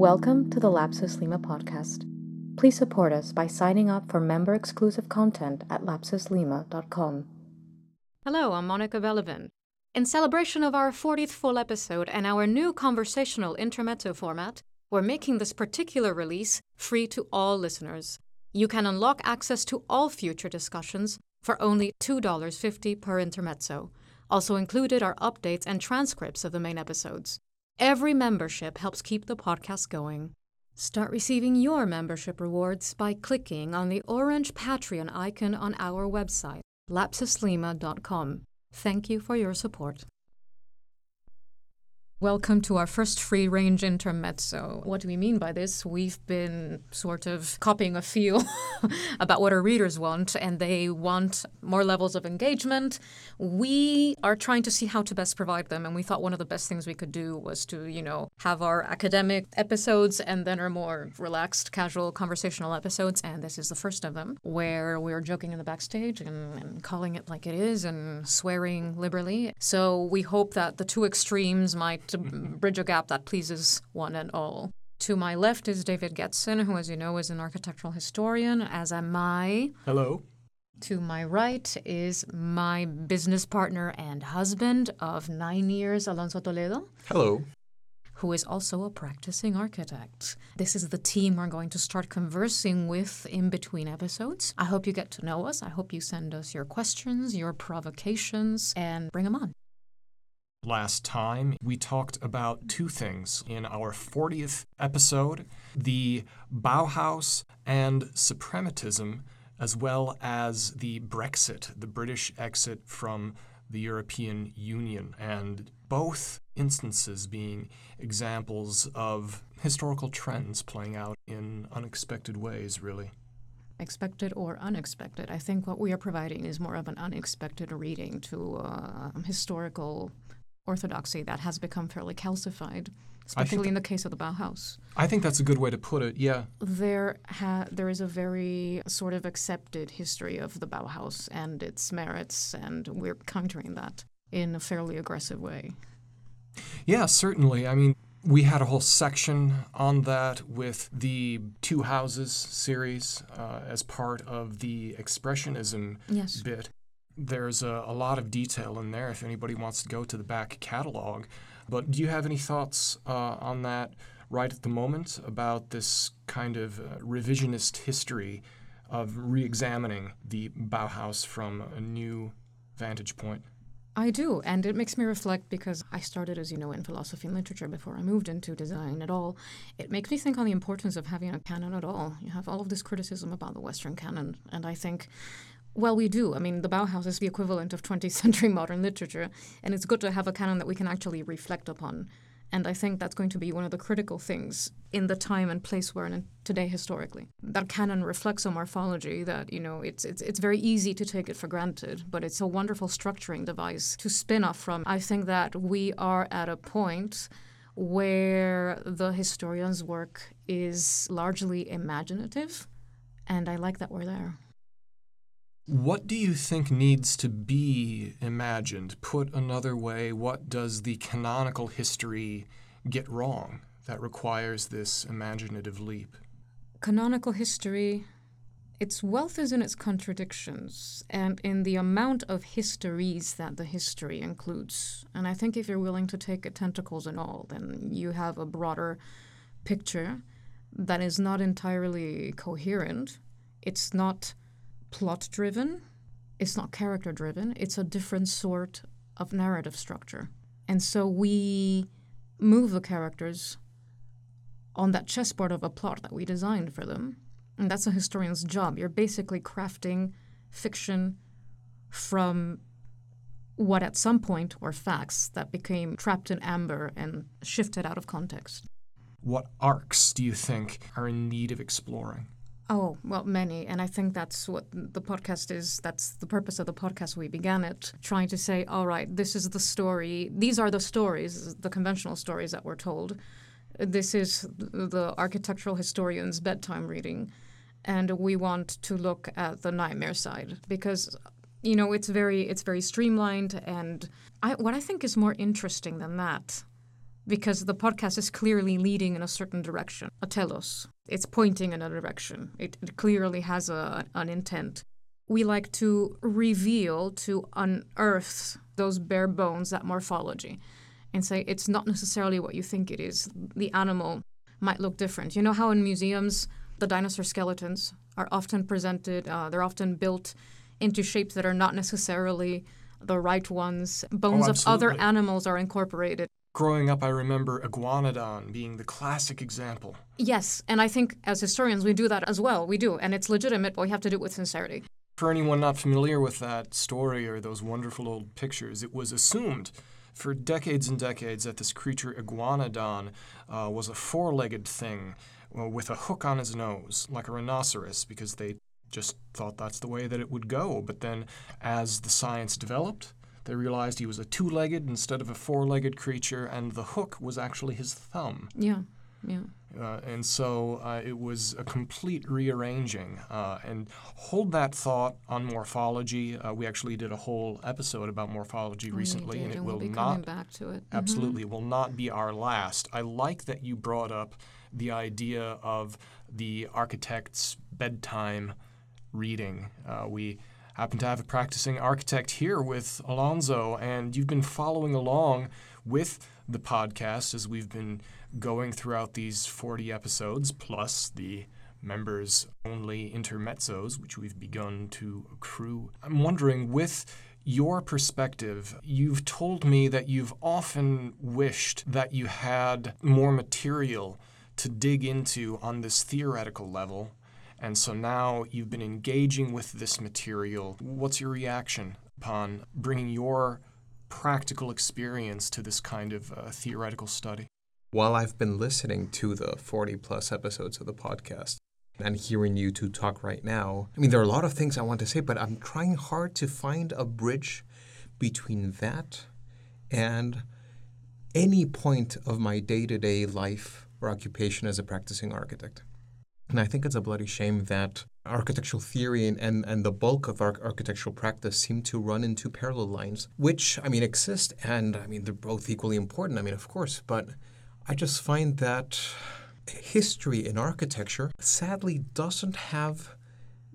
Welcome to the Lapsus Lima podcast. Please support us by signing up for member-exclusive content at lapsuslima.com. Hello, I'm Monica Vellevin. In celebration of our 40th full episode and our new conversational intermezzo format, we're making this particular release free to all listeners. You can unlock access to all future discussions for only $2.50 per intermezzo. Also included are updates and transcripts of the main episodes. Every membership helps keep the podcast going. Start receiving your membership rewards by clicking on the orange Patreon icon on our website, lapsuslima.com. Thank you for your support. Welcome to our first free-range intermezzo. What do we mean by this? We've been sort of copying a feel about what our readers want, and they want more levels of engagement. We are trying to see how to best provide them, and we thought one of the best things we could do was to, have our academic episodes and then our more relaxed, casual, conversational episodes, and this is the first of them, where we're joking in the backstage and calling it like it is and swearing liberally. So we hope that the two extremes might to bridge a gap that pleases one and all. To my left is David Getson, who, as you know, is an architectural historian, as am I. Hello. To my right is my business partner and husband of 9 years, Alonso Toledo. Hello. Who is also a practicing architect. This is the team we're going to start conversing with in between episodes. I hope you get to know us. I hope you send us your questions, your provocations, and bring them on. Last time, we talked about two things in our 40th episode, the Bauhaus and suprematism, as well as the Brexit, the British exit from the European Union, and both instances being examples of historical trends playing out in unexpected ways, really. Expected or unexpected. I think what we are providing is more of an unexpected reading to historical orthodoxy that has become fairly calcified, especially in the case of the Bauhaus. I think that's a good way to put it, yeah. There is a very sort of accepted history of the Bauhaus and its merits, and we're countering that in a fairly aggressive way. Yeah, certainly. I mean, we had a whole section on that with the Two Houses series as part of the Expressionism bit. There's a lot of detail in there if anybody wants to go to the back catalog. But do you have any thoughts on that right at the moment about this kind of revisionist history of re-examining the Bauhaus from a new vantage point? I do, and it makes me reflect because I started, as you know, in philosophy and literature before I moved into design at all. It makes me think on the importance of having a canon at all. You have all of this criticism about the Western canon, and I think... Well, we do. I mean, the Bauhaus is the equivalent of 20th century modern literature, and it's good to have a canon that we can actually reflect upon. And I think that's going to be one of the critical things in the time and place we're in today historically. That canon reflects a morphology that, it's very easy to take it for granted, but it's a wonderful structuring device to spin off from. I think that we are at a point where the historian's work is largely imaginative, and I like that we're there. What do you think needs to be imagined? Put another way, what does the canonical history get wrong that requires this imaginative leap? Canonical history, its wealth is in its contradictions and in the amount of histories that the history includes. And I think if you're willing to take it tentacles and all, then you have a broader picture that is not entirely coherent. It's not plot-driven, it's not character-driven, it's a different sort of narrative structure. And so we move the characters on that chessboard of a plot that we designed for them. And that's a historian's job. You're basically crafting fiction from what at some point were facts that became trapped in amber and shifted out of context. What arcs do you think are in need of exploring? Oh, well, many. And I think that's what the podcast is. That's the purpose of the podcast. We began it trying to say, all right, this is the story. These are the stories, the conventional stories that we're told. This is the architectural historian's bedtime reading. And we want to look at the nightmare side because, it's very streamlined. And what I think is more interesting than that, because the podcast is clearly leading in a certain direction, a telos. It's pointing in a direction. It clearly has an intent. We like to reveal, to unearth those bare bones, that morphology, and say it's not necessarily what you think it is. The animal might look different. You know how in museums the dinosaur skeletons are often presented, they're often built into shapes that are not necessarily the right ones. Bones of other animals are incorporated. Growing up, I remember Iguanodon being the classic example. Yes, and I think as historians we do that as well. We do, and it's legitimate, but we have to do it with sincerity. For anyone not familiar with that story or those wonderful old pictures, it was assumed for decades and decades that this creature Iguanodon was a four-legged thing with a hook on his nose, like a rhinoceros, because they just thought that's the way that it would go. But then as the science developed, they realized he was a two-legged instead of a four-legged creature, and the hook was actually his thumb. Yeah, yeah. And so it was a complete rearranging. And hold that thought on morphology. We actually did a whole episode about morphology recently, and we'll be coming back to it. Absolutely, mm-hmm. Will not be our last. I like that you brought up the idea of the architect's bedtime reading. We happen to have a practicing architect here with Alonso, and you've been following along with the podcast as we've been going throughout these 40 episodes, plus the members-only intermezzos, which we've begun to accrue. I'm wondering, with your perspective, you've told me that you've often wished that you had more material to dig into on this theoretical level. And so now you've been engaging with this material. What's your reaction upon bringing your practical experience to this kind of theoretical study? While I've been listening to the 40-plus episodes of the podcast and hearing you two talk right now, I mean, there are a lot of things I want to say, but I'm trying hard to find a bridge between that and any point of my day-to-day life or occupation as a practicing architect. And I think it's a bloody shame that architectural theory and the bulk of architectural practice seem to run into parallel lines, which, I mean, exist, and, I mean, they're both equally important, I mean, of course, but I just find that history in architecture sadly doesn't have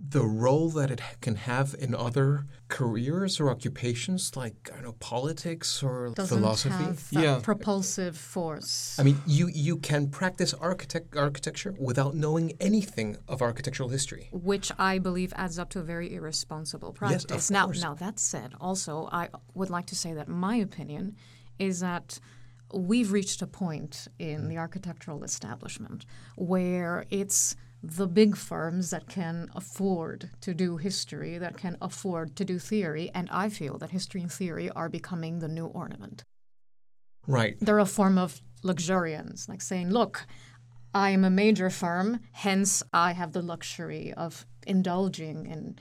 the role that it can have in other careers or occupations, like, I don't know, politics or philosophy. Doesn't have that propulsive force. I mean, you can practice architecture without knowing anything of architectural history. Which I believe adds up to a very irresponsible practice. Yes, of course. Now, that said, also, I would like to say that my opinion is that we've reached a point in the architectural establishment where it's the big firms that can afford to do history, that can afford to do theory, and I feel that history and theory are becoming the new ornament. Right. They're a form of luxuriance, like saying, look, I am a major firm, hence I have the luxury of indulging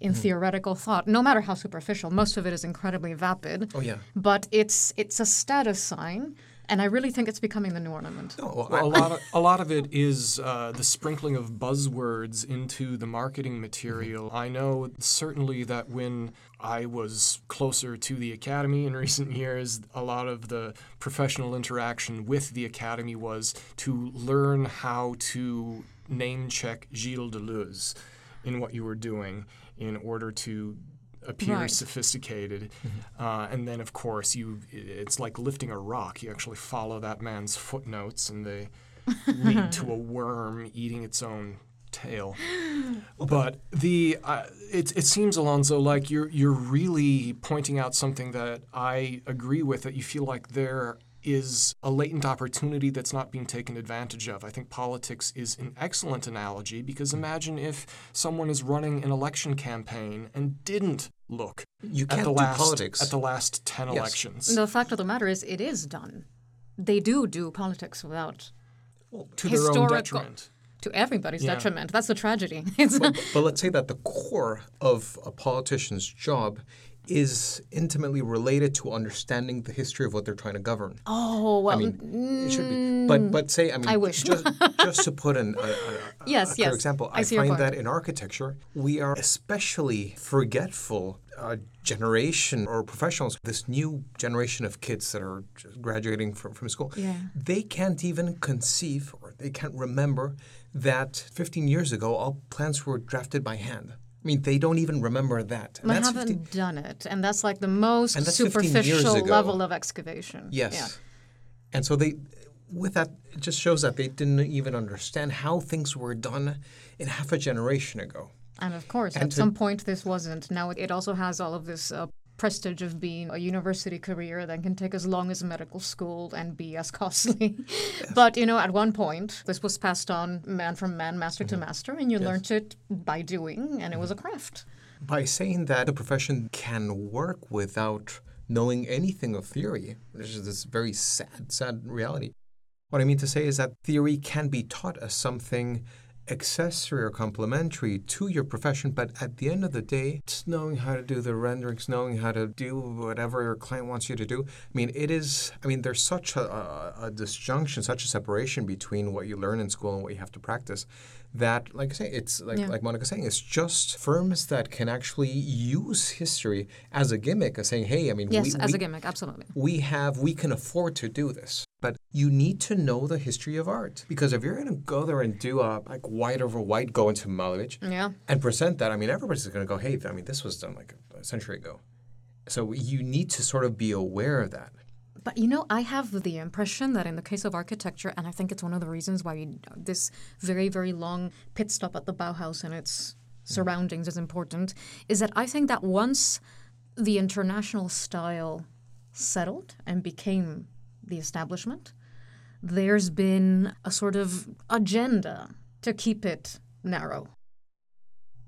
in theoretical thought, no matter how superficial. Most of it is incredibly vapid. Oh, yeah. But it's a status sign. And I really think it's becoming the new ornament. No, well, a lot of it is the sprinkling of buzzwords into the marketing material. Mm-hmm. I know certainly that when I was closer to the academy in recent years, a lot of the professional interaction with the academy was to learn how to name check Gilles Deleuze in what you were doing in order to appear sophisticated. Mm-hmm. And then, of course, it's like lifting a rock. You actually follow that man's footnotes, and they lead to a worm eating its own tail. But it seems, Alonso, like you're really pointing out something that I agree with, that you feel like there is a latent opportunity that's not being taken advantage of. I think politics is an excellent analogy, because imagine if someone is running an election campaign and didn't look at the last 10 elections. The fact of the matter is it is done. They do politics without, to their own detriment. to everybody's detriment. That's the tragedy. But let's say that the core of a politician's job is intimately related to understanding the history of what they're trying to govern. Oh, well, I mean, it should be. But say, I mean, I wish. just to put in a clear example, I find that in architecture, we are especially forgetful generation or professionals, this new generation of kids that are graduating from school, they can't even conceive or they can't remember that 15 years ago, all plans were drafted by hand. I mean, they don't even remember that. And I haven't done it. And that's like the most superficial level of excavation. Yes. Yeah. And so they, with that, it just shows that they didn't even understand how things were done in half a generation ago. And of course, and at some point this wasn't. Now it also has all of this prestige of being a university career that can take as long as medical school and be as costly. Yes. But, you know, at one point, this was passed on man from man, master to master, and you learned it by doing, and it was a craft. By saying that a profession can work without knowing anything of theory, which is this very sad, sad reality. What I mean to say is that theory can be taught as something accessory or complementary to your profession, but at the end of the day, it's knowing how to do the renderings, knowing how to do whatever your client wants you to do. I mean, it is, I mean, there's such a disjunction, such a separation between what you learn in school and what you have to practice that, like I say, it's like Monica's saying, it's just firms that can actually use history as a gimmick of saying, hey, I mean, as a gimmick, absolutely. We can afford to do this. But you need to know the history of art, because if you're going to go there and do like white over white, go into Malevich and present that, I mean, everybody's going to go, hey, I mean, this was done like a century ago. So you need to sort of be aware of that. But, you know, I have the impression that in the case of architecture, and I think it's one of the reasons why this very, very long pit stop at the Bauhaus and its surroundings is important, is that I think that once the international style settled and became the establishment, there's been a sort of agenda to keep it narrow.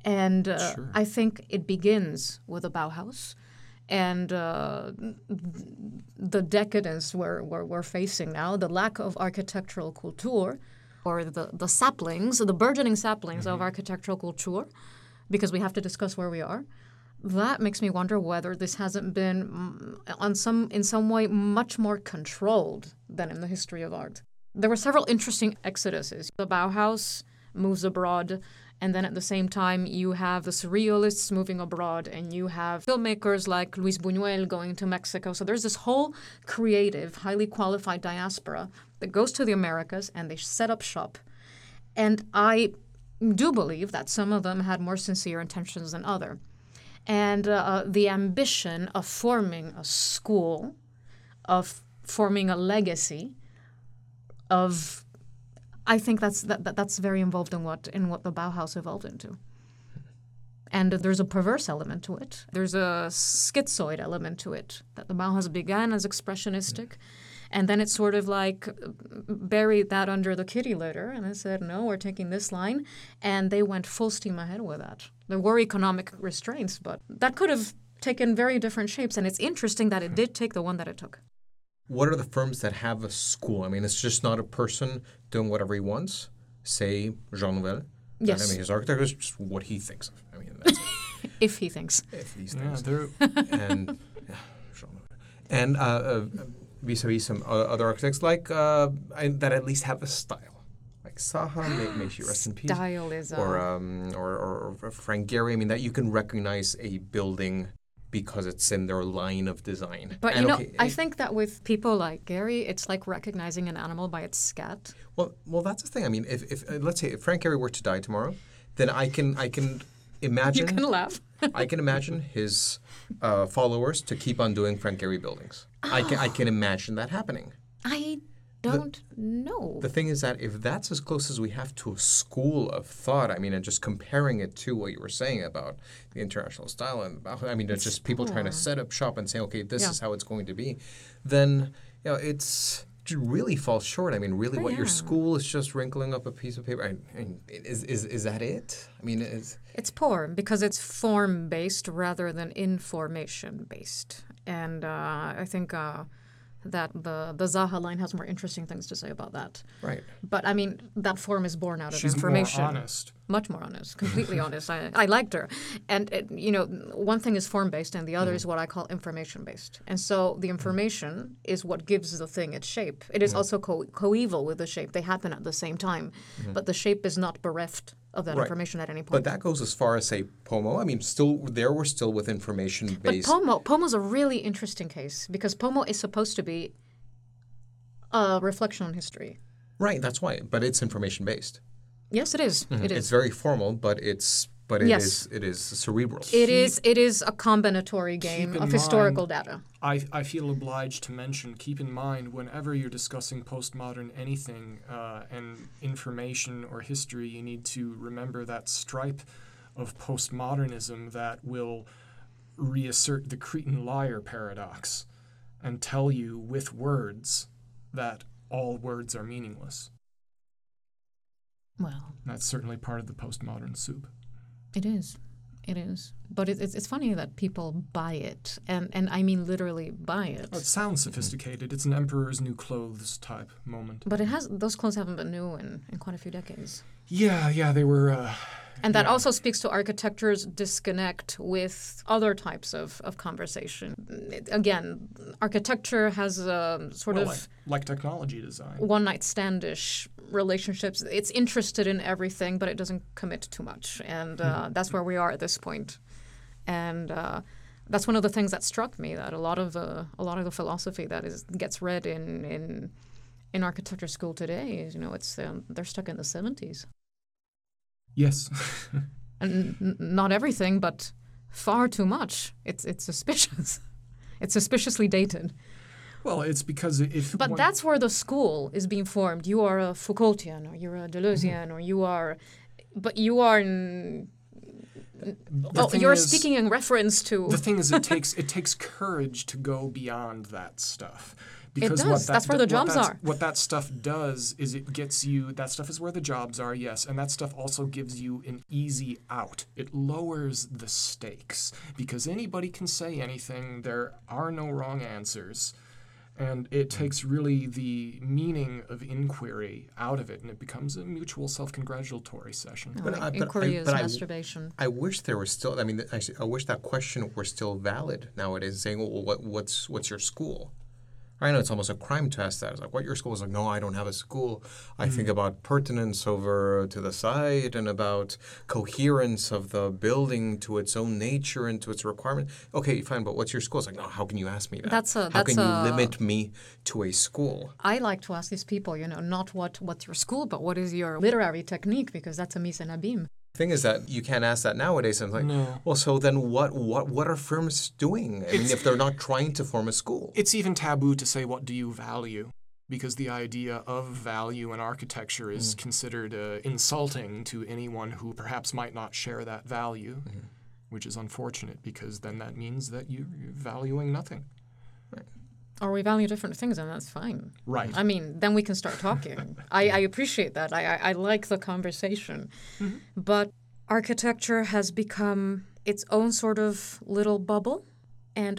And I think it begins with a Bauhaus. And the decadence we're facing now, the lack of architectural culture, or the saplings, the burgeoning saplings of architectural culture, because we have to discuss where we are, that makes me wonder whether this hasn't been in some way much more controlled than in the history of art. There were several interesting exoduses. The Bauhaus moves abroad, and then at the same time you have the surrealists moving abroad, and you have filmmakers like Luis Buñuel going to Mexico. So there's this whole creative, highly qualified diaspora that goes to the Americas and they set up shop. And I do believe that some of them had more sincere intentions than others. And the ambition of forming a school, of forming a legacy, of I think that's very involved in what the Bauhaus evolved into. And there's a perverse element to it. There's a schizoid element to it, that the Bauhaus began as expressionistic, and then it sort of like buried that under the kitty litter, and it said, no, we're taking this line, and they went full steam ahead with that. There were economic restraints, but that could have taken very different shapes, and it's interesting that it did take the one that it took. What are the firms that have a school? I mean, it's just not a person doing whatever he wants. Say, Jean Nouvel. Yes. I mean, his architecture is just what he thinks of. I mean, that's if he thinks. If he thinks. And Jean Nouvel. And vis-a-vis some other architects like that at least have a style. Zaha, may she rest in peace. Stylism. Or Frank Gehry. I mean, that you can recognize a building because it's in their line of design. But, I think that with people like Gehry, it's like recognizing an animal by its scat. Well, that's the thing. I mean, if let's say if Frank Gehry were to die tomorrow, then I can imagine... You can laugh. I can imagine his followers to keep on doing Frank Gehry buildings. Oh. I can imagine that happening. I don't know. The thing is that if that's as close as we have to a school of thought, I mean, and just comparing it to what you were saying about the international style, and I mean, it's just people trying to set up shop and say, okay, this is how it's going to be, then you know, it really falls short. I mean, really what your school is just wrinkling up a piece of paper. Is that it? I mean, it's poor because it's form-based rather than information-based. And I think... that the Zaha line has more interesting things to say about that. Right. But I mean, that form is born out of information. She's more honest. Much more honest, completely honest. I liked her. And, you know, one thing is form-based and the other is what I call information-based. And so the information is what gives the thing its shape. It is also coeval with the shape. They happen at the same time. But the shape is not bereft of that information at any point. But that goes as far as, say, POMO. I mean, we're still with information-based. But POMO's a really interesting case because POMO is supposed to be a reflection on history. Right, that's why. But it's information-based. Yes, it is. It is. It's very formal, but it is cerebral. It is a combinatory game of historical data. I feel obliged to mention, keep in mind, whenever you're discussing postmodern anything and information or history, you need to remember that stripe of postmodernism that will reassert the Cretan liar paradox and tell you with words that all words are meaningless. Well, that's certainly part of the postmodern soup. It is. But it's funny that people buy it, and I mean literally buy it. Oh, it sounds sophisticated. It's an emperor's new clothes type moment. But it has those clothes haven't been new in quite a few decades. Yeah, they were. And that also speaks to architecture's disconnect with other types of conversation. Again, architecture has a sort of like technology design, one-night standish relationships. It's interested in everything, but it doesn't commit too much. And that's where we are at this point. And that's one of the things that struck me, that a lot of the philosophy that gets read in architecture school today is, you know, it's they're stuck in the 70s. Yes. And not everything, but far too much. It's suspicious. It's suspiciously dated. Well, it's because if... But that's where the school is being formed. You are a Foucaultian, or you're a Deleuzean, or you are... But you are... speaking in reference to... The thing is, it takes courage to go beyond that stuff. Because it does. That's where the jobs are. What that stuff does is it gets you... That stuff is where the jobs are, yes. And that stuff also gives you an easy out. It lowers the stakes. Because anybody can say anything. There are no wrong answers. And it takes really the meaning of inquiry out of it, and it becomes a mutual self-congratulatory session. No, but masturbation. I wish there was still. I mean, I wish that question were still valid nowadays. Saying, "Well, what's your school?" I know it's almost a crime to ask that. It's like, "What your school?" Is like, "No, I don't have a school. I think about pertinence over to the side and about coherence of the building to its own nature and to its requirement." Okay, fine, but what's your school? It's like, no, how can you ask me that? How can you limit me to a school? I like to ask these people, you know, not what's your school, but what is your literary technique, because that's a mise en abîme. Thing is that you can't ask that nowadays. And it's like, well, so then what are firms doing? I mean, if they're not trying to form a school? It's even taboo to say, what do you value? Because the idea of value in architecture is considered insulting to anyone who perhaps might not share that value, which is unfortunate, because then that means that you're valuing nothing. Right. Or we value different things, and that's fine. Right. I mean, then we can start talking. I appreciate that. I like the conversation. Mm-hmm. But architecture has become its own sort of little bubble, and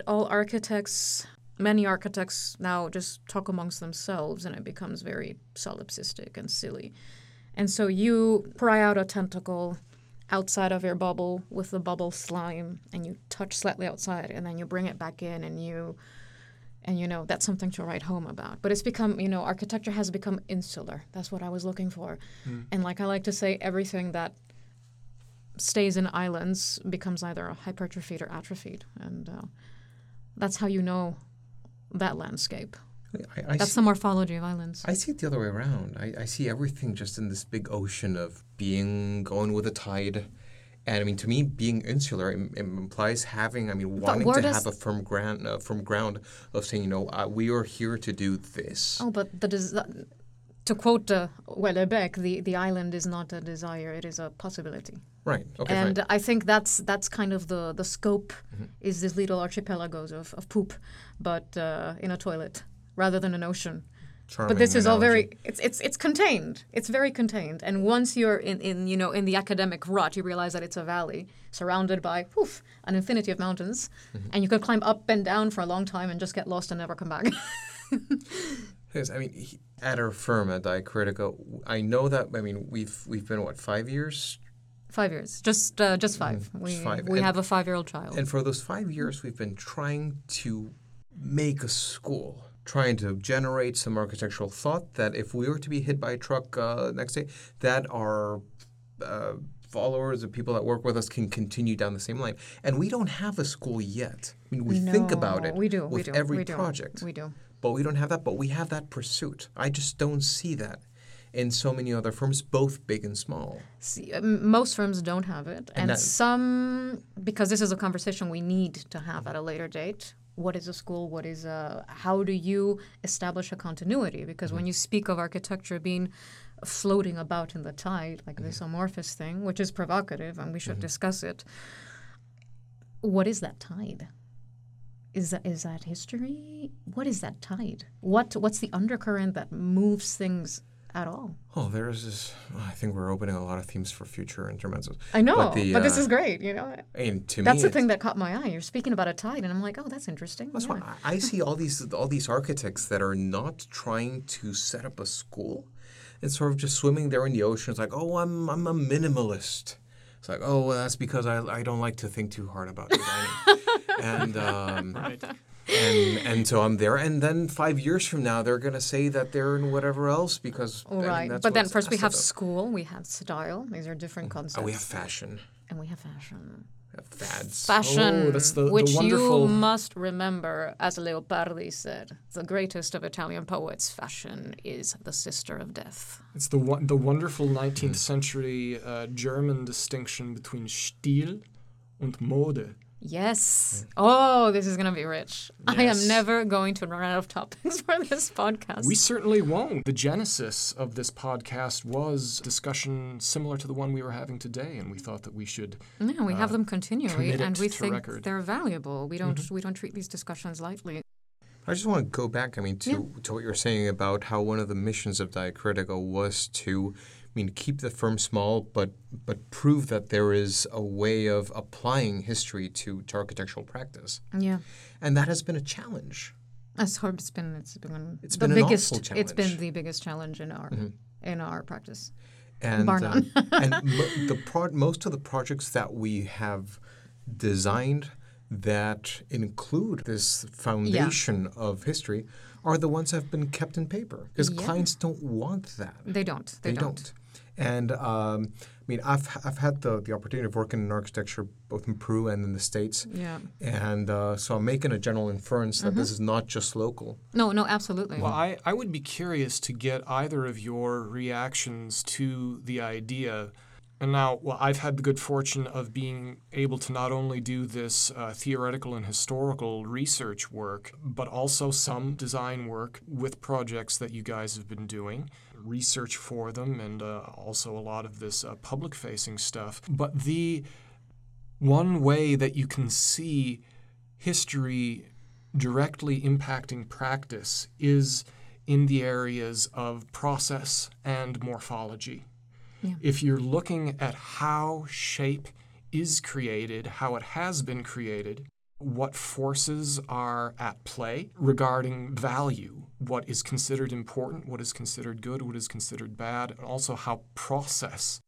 many architects now just talk amongst themselves, and it becomes very solipsistic and silly. And so you pry out a tentacle outside of your bubble with the bubble slime, and you touch slightly outside, and then you bring it back in, and, you know, that's something to write home about. But it's become, you know, architecture has become insular. That's what I was looking for. And like I like to say, everything that stays in islands becomes either hypertrophied or atrophied. And that's how you know that landscape. That's the morphology of islands. I see it the other way around. I see everything just in this big ocean of being, going with the tide. And I mean, to me, being insular implies wanting to have a firm ground of saying, you know, we are here to do this. Oh, but to quote Houellebecq, the island is not a desire; it is a possibility. Right. Okay. And fine. I think that's kind of the scope is this little archipelagos of poop, but in a toilet rather than an ocean. Charming but this is analogy. All very it's contained. It's very contained. And once you're in the academic rut, you realize that it's a valley surrounded by an infinity of mountains, and you could climb up and down for a long time and just get lost and never come back. Because I mean, at our firm at Diacritica, I know that. I mean, we've been what, 5 years. 5 years, just five. We have a 5-year-old child. And for those 5 years, we've been trying to make a school, trying to generate some architectural thought that if we were to be hit by a truck next day, that our followers and people that work with us can continue down the same line. And we don't have a school yet. I mean, we think about it with every project. We do. But we don't have that. But we have that pursuit. I just don't see that in so many other firms, both big and small. See, most firms don't have it. And some, because this is a conversation we need to have at a later date. What is a school? What is a, how do you establish a continuity? Because when you speak of architecture being floating about in the tide, like this amorphous thing, which is provocative and we should discuss it, what is that tide? Is that history? What is that tide? What's the undercurrent that moves things at all? Oh, there's this. I think we're opening a lot of themes for future intermezzos. I know, but this is great. You know, and to that's me, the thing that caught my eye. You're speaking about a tide, and I'm like, oh, that's interesting. That's why I see all these architects that are not trying to set up a school, and sort of just swimming there in the ocean. It's like, oh, I'm a minimalist. It's like, oh, well, that's because I don't like to think too hard about designing, right. And so I'm there, and then 5 years from now they're going to say that they're in whatever else because that's but then first we have school, we have style. These are different concepts. We have fashion. And we have fashion. We have fads. Fashion, that's the which wonderful... you must remember, as Leopardi said, the greatest of Italian poets, fashion is the sister of death. It's the wonderful 19th century German distinction between Stil and Mode. Yes. Oh, this is going to be rich. Yes. I am never going to run out of topics for this podcast. We certainly won't. The genesis of this podcast was discussion similar to the one we were having today, and we thought that we should we have them continually, and we think record. They're valuable. We don't treat these discussions lightly. I just want to go back, to what you were saying about how one of the missions of Diacritica was to keep the firm small, but prove that there is a way of applying history to architectural practice. Yeah, and that has been a challenge. It's been the biggest challenge in our practice. And bar none. And most of the projects that we have designed that include this foundation of history are the ones that have been kept in paper because clients don't want that. They don't. And I've had the opportunity of working in architecture both in Peru and in the States. Yeah. And so I'm making a general inference that this is not just local. No, absolutely. Well, I would be curious to get either of your reactions to the idea. And now, I've had the good fortune of being able to not only do this theoretical and historical research work, but also some design work with projects that you guys have been doing, research for them, and also a lot of this public-facing stuff. But the one way that you can see history directly impacting practice is in the areas of process and morphology. Yeah. If you're looking at how shape is created, how it has been created, what forces are at play regarding value, what is considered important, what is considered good, what is considered bad, and also how process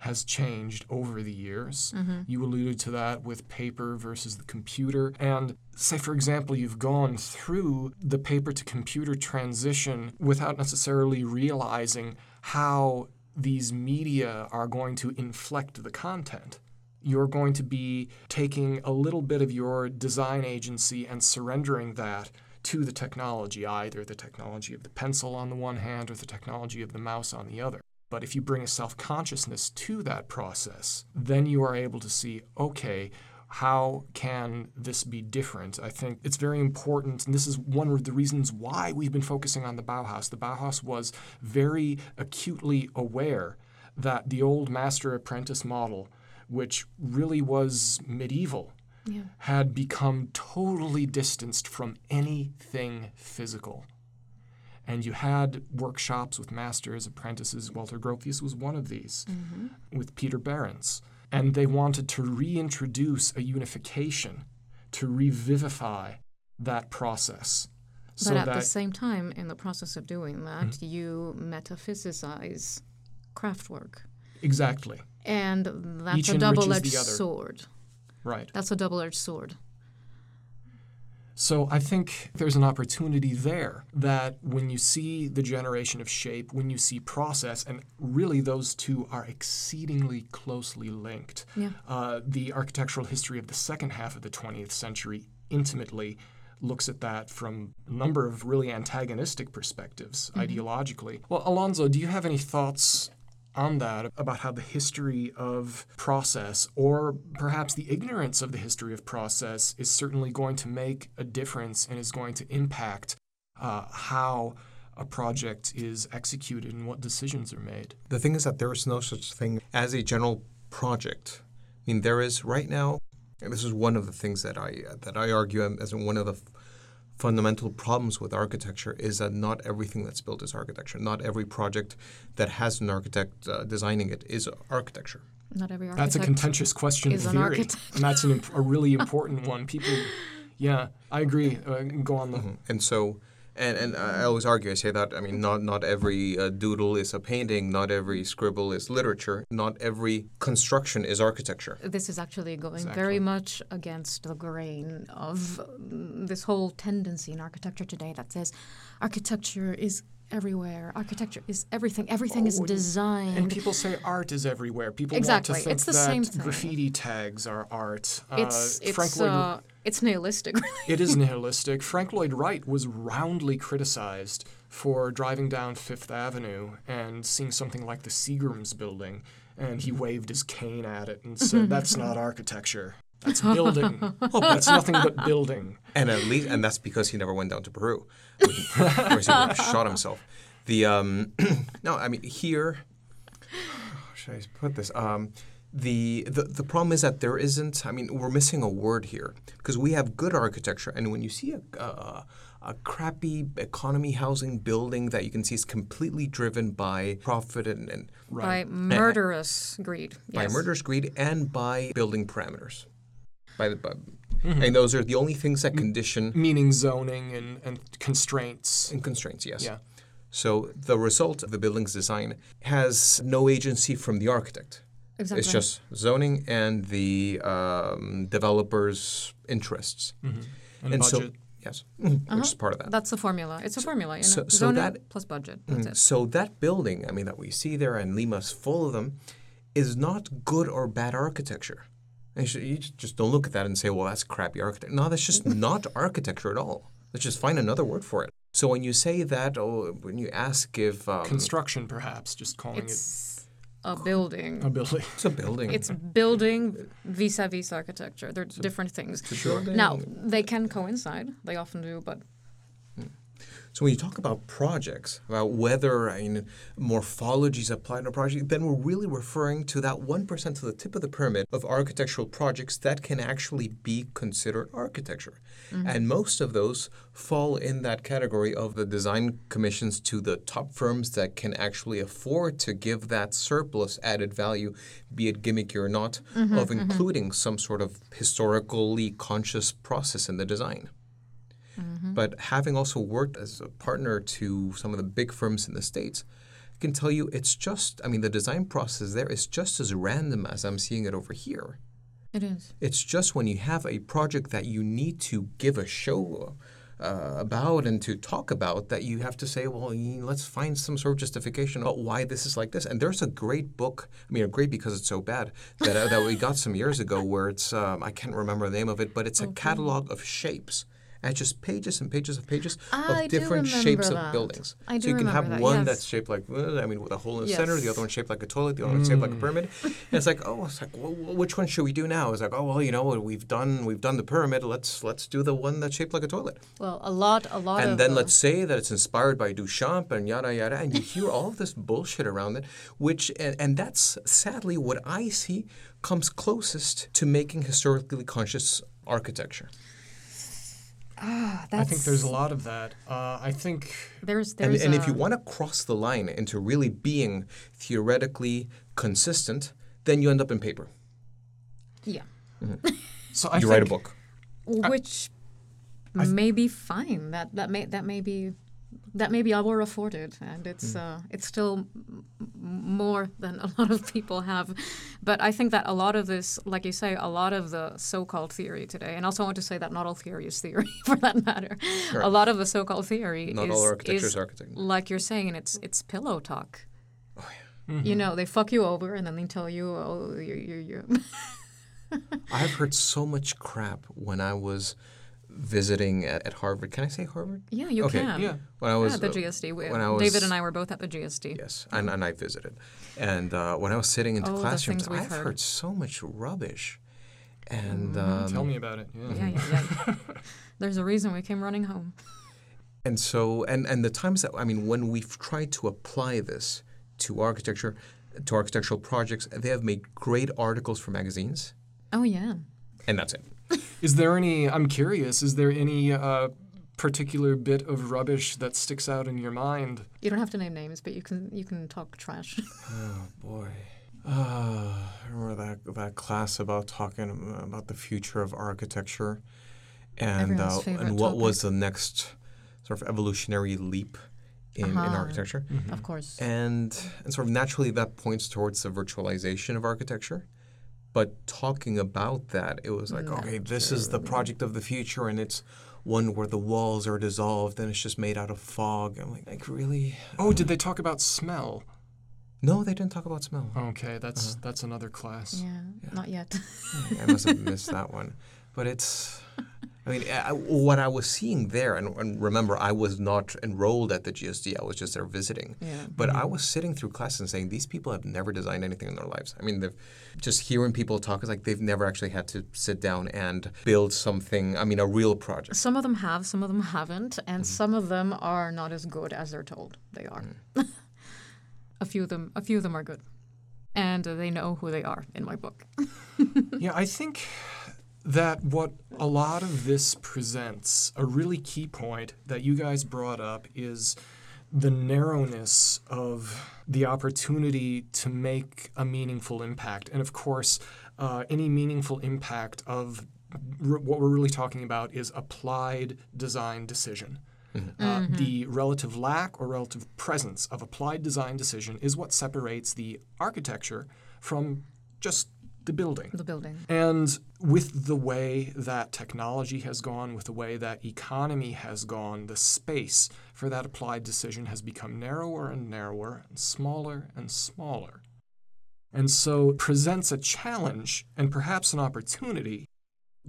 has changed over the years. You alluded to that with paper versus the computer. And say, for example, you've gone through the paper to computer transition without necessarily realizing how these media are going to inflect the content. You're going to be taking a little bit of your design agency and surrendering that to the technology, either the technology of the pencil on the one hand or the technology of the mouse on the other. But if you bring a self-consciousness to that process, then you are able to see, okay, how can this be different? I think it's very important, and this is one of the reasons why we've been focusing on the Bauhaus. The Bauhaus was very acutely aware that the old master-apprentice model, which really was medieval, had become totally distanced from anything physical. And you had workshops with masters, apprentices. Walter Gropius was one of these, with Peter Behrens. And they wanted to reintroduce a unification, to revivify that process. So but at the same time, in the process of doing that, you metaphysicize craftwork. Exactly. And that's a double-edged sword. Right. That's a double-edged sword. So I think there's an opportunity there that when you see the generation of shape, when you see process, and really those two are exceedingly closely linked. Yeah. The architectural history of the second half of the 20th century intimately looks at that from a number of really antagonistic perspectives, ideologically. Well, Alonso, do you have any thoughts on that, about how the history of process, or perhaps the ignorance of the history of process, is certainly going to make a difference and is going to impact how a project is executed and what decisions are made? The thing is that there is no such thing as a general project. I mean, there is right now, and this is one of the things that I argue as one of the fundamental problems with architecture is that not everything that's built is architecture. Not every project that has an architect designing it is architecture. Not every architect. That's a contentious question in theory, and that's a really important one. People, yeah, I agree. Go on. And so, and I always argue. I say that. I mean, not every doodle is a painting. Not every scribble is literature. Not every construction is architecture. This is actually going very much against the grain of this whole tendency in architecture today that says architecture is everywhere. Architecture is everything. Everything is designed. And people say art is everywhere. People want to think it's the same thing. Graffiti tags are art. It's nihilistic. Really. It is nihilistic. Frank Lloyd Wright was roundly criticized for driving down Fifth Avenue and seeing something like the Seagrams building, and he waved his cane at it and said, "That's not architecture. That's building. That's nothing but building." And that's because he never went down to Peru, or he would have shot himself. Here, how should I put this? The problem is that there isn't, we're missing a word here, because we have good architecture, and when you see a crappy economy housing building that you can see is completely driven by profit and by murderous greed. Yes. By murderous greed and by building parameters. And those are the only things that condition. Meaning zoning and constraints. And constraints, yes. Yeah. So the result of the building's design has no agency from the architect. Exactly. It's just zoning and the developer's interests. And budget. So, yes, which is part of that. That's the formula. It's a formula. Zoning plus budget. That's it. So that building, that we see there, and Lima's full of them, is not good or bad architecture. And you just don't look at that and say, well, that's crappy architecture. No, that's just not architecture at all. Let's just find another word for it. So when you say that, when you ask if... construction, perhaps, just calling it... A building. It's a building. It's building vis-a-vis architecture. They're different things. Sure. Now, they can coincide. They often do, but... So when you talk about projects, about whether morphology is applied to a project, then we're really referring to that 1% to the tip of the pyramid of architectural projects that can actually be considered architecture. And most of those fall in that category of the design commissions to the top firms that can actually afford to give that surplus added value, be it gimmicky or not, of including some sort of historically conscious process in the design. But having also worked as a partner to some of the big firms in the States, I can tell you it's just, the design process there is just as random as I'm seeing it over here. It is. It's just when you have a project that you need to give a show about and to talk about that you have to say, well, let's find some sort of justification about why this is like this. And there's a great book, great because it's so bad, that, that we got some years ago where it's, I can't remember the name of it, but it's a catalog of shapes. And just pages and pages and pages of different shapes of buildings. So you can have one that's shaped like, with a hole in the center, the other one shaped like a toilet, the other one shaped like a pyramid. And which one should we do now? It's like, we've done the pyramid. Let's do the one that's shaped like a toilet. Well, a lot. And then let's say that it's inspired by Duchamp and yada yada, and you hear all of this bullshit around it, which and that's sadly what I see comes closest to making historically conscious architecture. I think there's a lot of that. I think there's and if you want to cross the line into really being theoretically consistent, then you end up in paper. Yeah. So you write a book. Which maybe fine. That may be all we're afforded, and it's still more than a lot of people have. But I think that a lot of this, like you say, a lot of the so-called theory today, and also I want to say that not all theory is theory, for that matter. Correct. A lot of the so-called theory is architecture. Like you're saying, and it's pillow talk. Oh, yeah. Mm-hmm. You know, they fuck you over, and then they tell you, oh, you. I've heard so much crap when I was visiting at Harvard. Can I say Harvard? Yeah, you can. Yeah. When I was at the GSD. David and I were both at the GSD. Yes, and I visited. And when I was sitting into classrooms, I've heard so much rubbish. And tell me about it. Yeah. There's a reason we came running home. And so, and the times that, I mean, when we've tried to apply this to architecture, to architectural projects, they have made great articles for magazines. Oh, yeah. And that's it. Is there any particular bit of rubbish that sticks out in your mind? You don't have to name names, but you can talk trash. Oh, boy. I remember that class about talking about the future of architecture and what was the next sort of evolutionary leap in architecture. Mm-hmm. Of course. And sort of naturally that points towards the virtualization of architecture. But talking about that, it was like, okay, this is the project of the future, and it's one where the walls are dissolved and it's just made out of fog. I'm like really? Oh, did they talk about smell? No, they didn't talk about smell. Okay, that's another class. Yeah, not yet. I must have missed that one. But it's, I mean, what I was seeing there, and remember, I was not enrolled at the GSD. I was just there visiting. Yeah. But I was sitting through classes and saying, these people have never designed anything in their lives. I mean, just hearing people talk, it's like they've never actually had to sit down and build something, I mean, a real project. Some of them have, some of them haven't, and some of them are not as good as they're told they are. Mm. A few of them are good, and they know who they are in my book. Yeah, I think that what a lot of this presents, a really key point that you guys brought up, is the narrowness of the opportunity to make a meaningful impact. And of course, any meaningful impact of what we're really talking about is applied design decision. Mm-hmm. The relative lack or relative presence of applied design decision is what separates the architecture from just the building. And with the way that technology has gone, with the way that economy has gone, the space for that applied decision has become narrower and narrower and smaller and smaller. And so it presents a challenge and perhaps an opportunity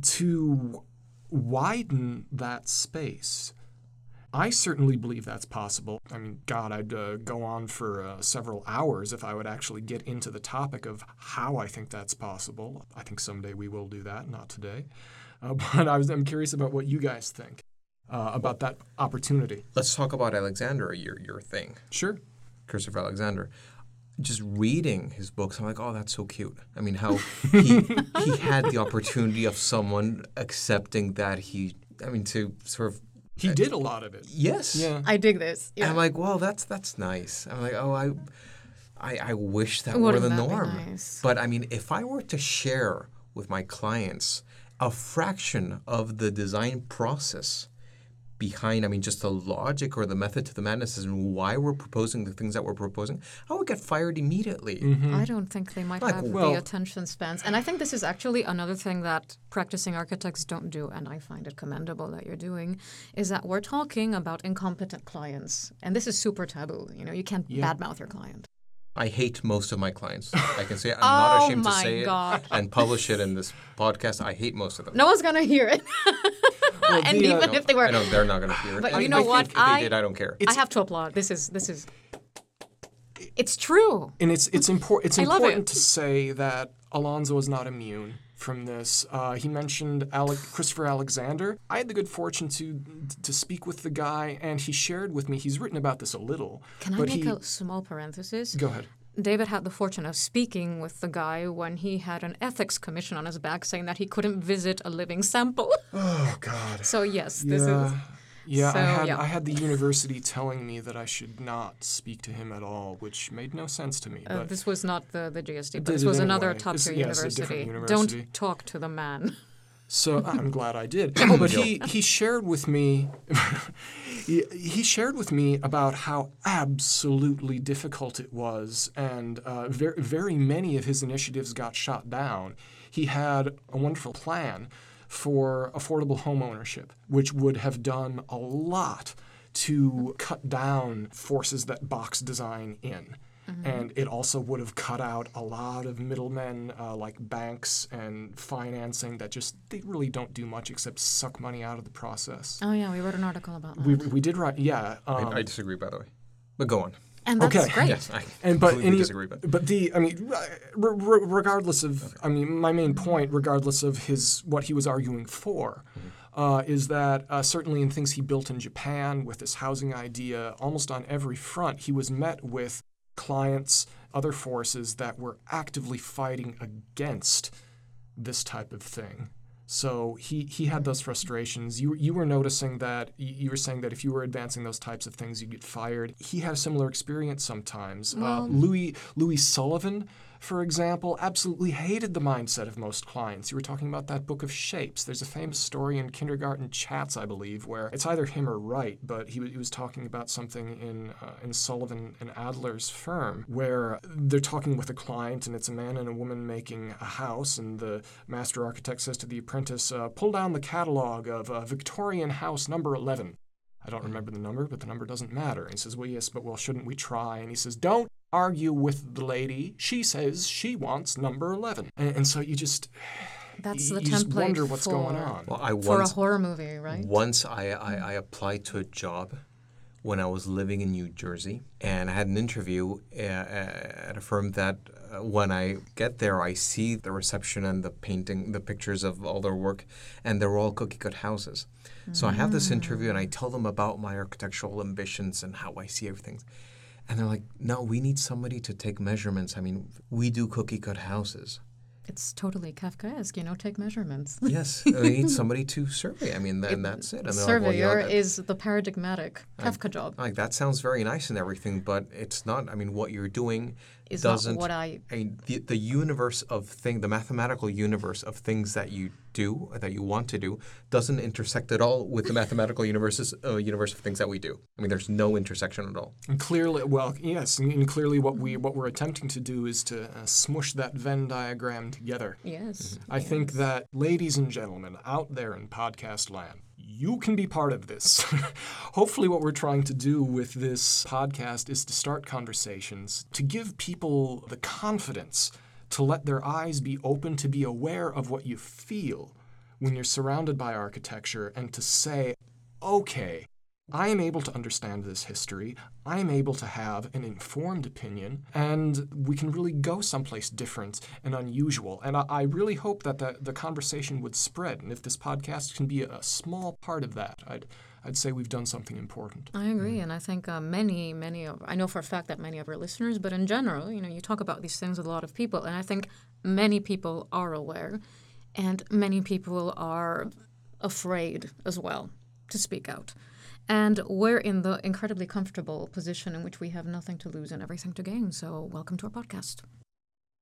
to widen that space. I certainly believe that's possible. I mean, God, I'd go on for several hours if I would actually get into the topic of how I think that's possible. I think someday we will do that, not today. But I'm curious about what you guys think about that opportunity. Let's talk about Alexander, your thing. Sure. Christopher Alexander. Just reading his books, I'm like, oh, that's so cute. I mean, how he had the opportunity of someone accepting that to sort of... He did a lot of it. Yes. Yeah. I dig this. Yeah. I'm like, well, that's nice. I'm like, oh, I wish that were the norm. Nice. But I mean, if I were to share with my clients a fraction of the design process behind, I mean, just the logic or the method to the madness and why we're proposing the things that we're proposing, I would get fired immediately. Mm-hmm. I don't think they might have the attention spans. And I think this is actually another thing that practicing architects don't do, and I find it commendable that you're doing, is that we're talking about incompetent clients. And this is super taboo. You know, you can't badmouth your client. I hate most of my clients. I can say I'm not ashamed to say it and publish it in this podcast. I hate most of them. No one's going to hear it. Well, and even if they were. I know they're not going to hear it. But you know what? If they did, I don't care. I have to applaud. This is. It's true. And it's important to say that Alonso is not immune from this. He mentioned Christopher Alexander. I had the good fortune to speak with the guy, and he shared with me. He's written about this a little. Can I make a small parenthesis? Go ahead. David had the fortune of speaking with the guy when he had an ethics commission on his back saying that he couldn't visit a living sample. Oh, God. So, yes, this is... Yeah, so, I had the university telling me that I should not speak to him at all, which made no sense to me. But this was not the GSD, but this was another top-tier university. Don't talk to the man. So I'm glad I did. Oh, but he shared with me he shared with me about how absolutely difficult it was, and very, very many of his initiatives got shot down. He had a wonderful plan for affordable home ownership, which would have done a lot to cut down forces that box design in. Mm-hmm. And it also would have cut out a lot of middlemen like banks and financing that just they really don't do much except suck money out of the process. Oh, yeah. We wrote an article about that. We did write – yeah. I disagree, by the way. But go on. And that's great. Yes, my main point, regardless of what he was arguing for, mm-hmm. Is that certainly in things he built in Japan with this housing idea, almost on every front, he was met with clients, other forces that were actively fighting against this type of thing. So he had those frustrations. You were noticing that you were saying that if you were advancing those types of things, you'd get fired. He had a similar experience sometimes. Well, Louis Sullivan, for example, absolutely hated the mindset of most clients. You were talking about that book of shapes. There's a famous story in Kindergarten Chats, I believe, where it's either him or Wright, but he was talking about something in Sullivan and Adler's firm where they're talking with a client, and it's a man and a woman making a house, and the master architect says to the apprentice, pull down the catalog of Victorian house number 11. I don't remember the number, but the number doesn't matter. And he says, well, yes, but well, shouldn't we try? And he says, don't argue with the lady. She says she wants number 11. And so you just wonder what's going on. Well, for a horror movie, right? Once I applied to a job when I was living in New Jersey, and I had an interview at a firm that when I get there, I see the reception and the painting, the pictures of all their work, and they're all cookie-cut houses. So I have this interview, and I tell them about my architectural ambitions and how I see everything. And they're like, no, we need somebody to take measurements. I mean, we do cookie-cut houses. It's totally Kafkaesque, take measurements. Yes, we need somebody to survey. I mean, and that's it. And surveyor is the paradigmatic Kafka job. Like, that sounds very nice and everything, but it's not. I mean, what you're doing doesn't. The universe of things, the mathematical universe of things that you do, that you want to do, doesn't intersect at all with the mathematical universe of things that we do. I mean, there's no intersection at all. And clearly, what we're attempting to do is to smush that Venn diagram together. Yes. Mm-hmm. I think that, ladies and gentlemen, out there in podcast land, you can be part of this. Hopefully what we're trying to do with this podcast is to start conversations, to give people the confidence to let their eyes be open, to be aware of what you feel when you're surrounded by architecture, and to say, okay, I am able to understand this history, I am able to have an informed opinion, and we can really go someplace different and unusual. And I really hope that the conversation would spread, and if this podcast can be a small part of that, I'd say we've done something important. I agree, and I think I know for a fact that many of our listeners, but in general, you talk about these things with a lot of people, and I think many people are aware, and many people are afraid as well to speak out. And we're in the incredibly comfortable position in which we have nothing to lose and everything to gain. So welcome to our podcast.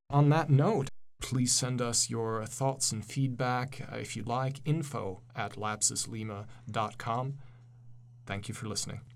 On that note, please send us your thoughts and feedback, if you'd like, info@lapsuslima.com. Thank you for listening.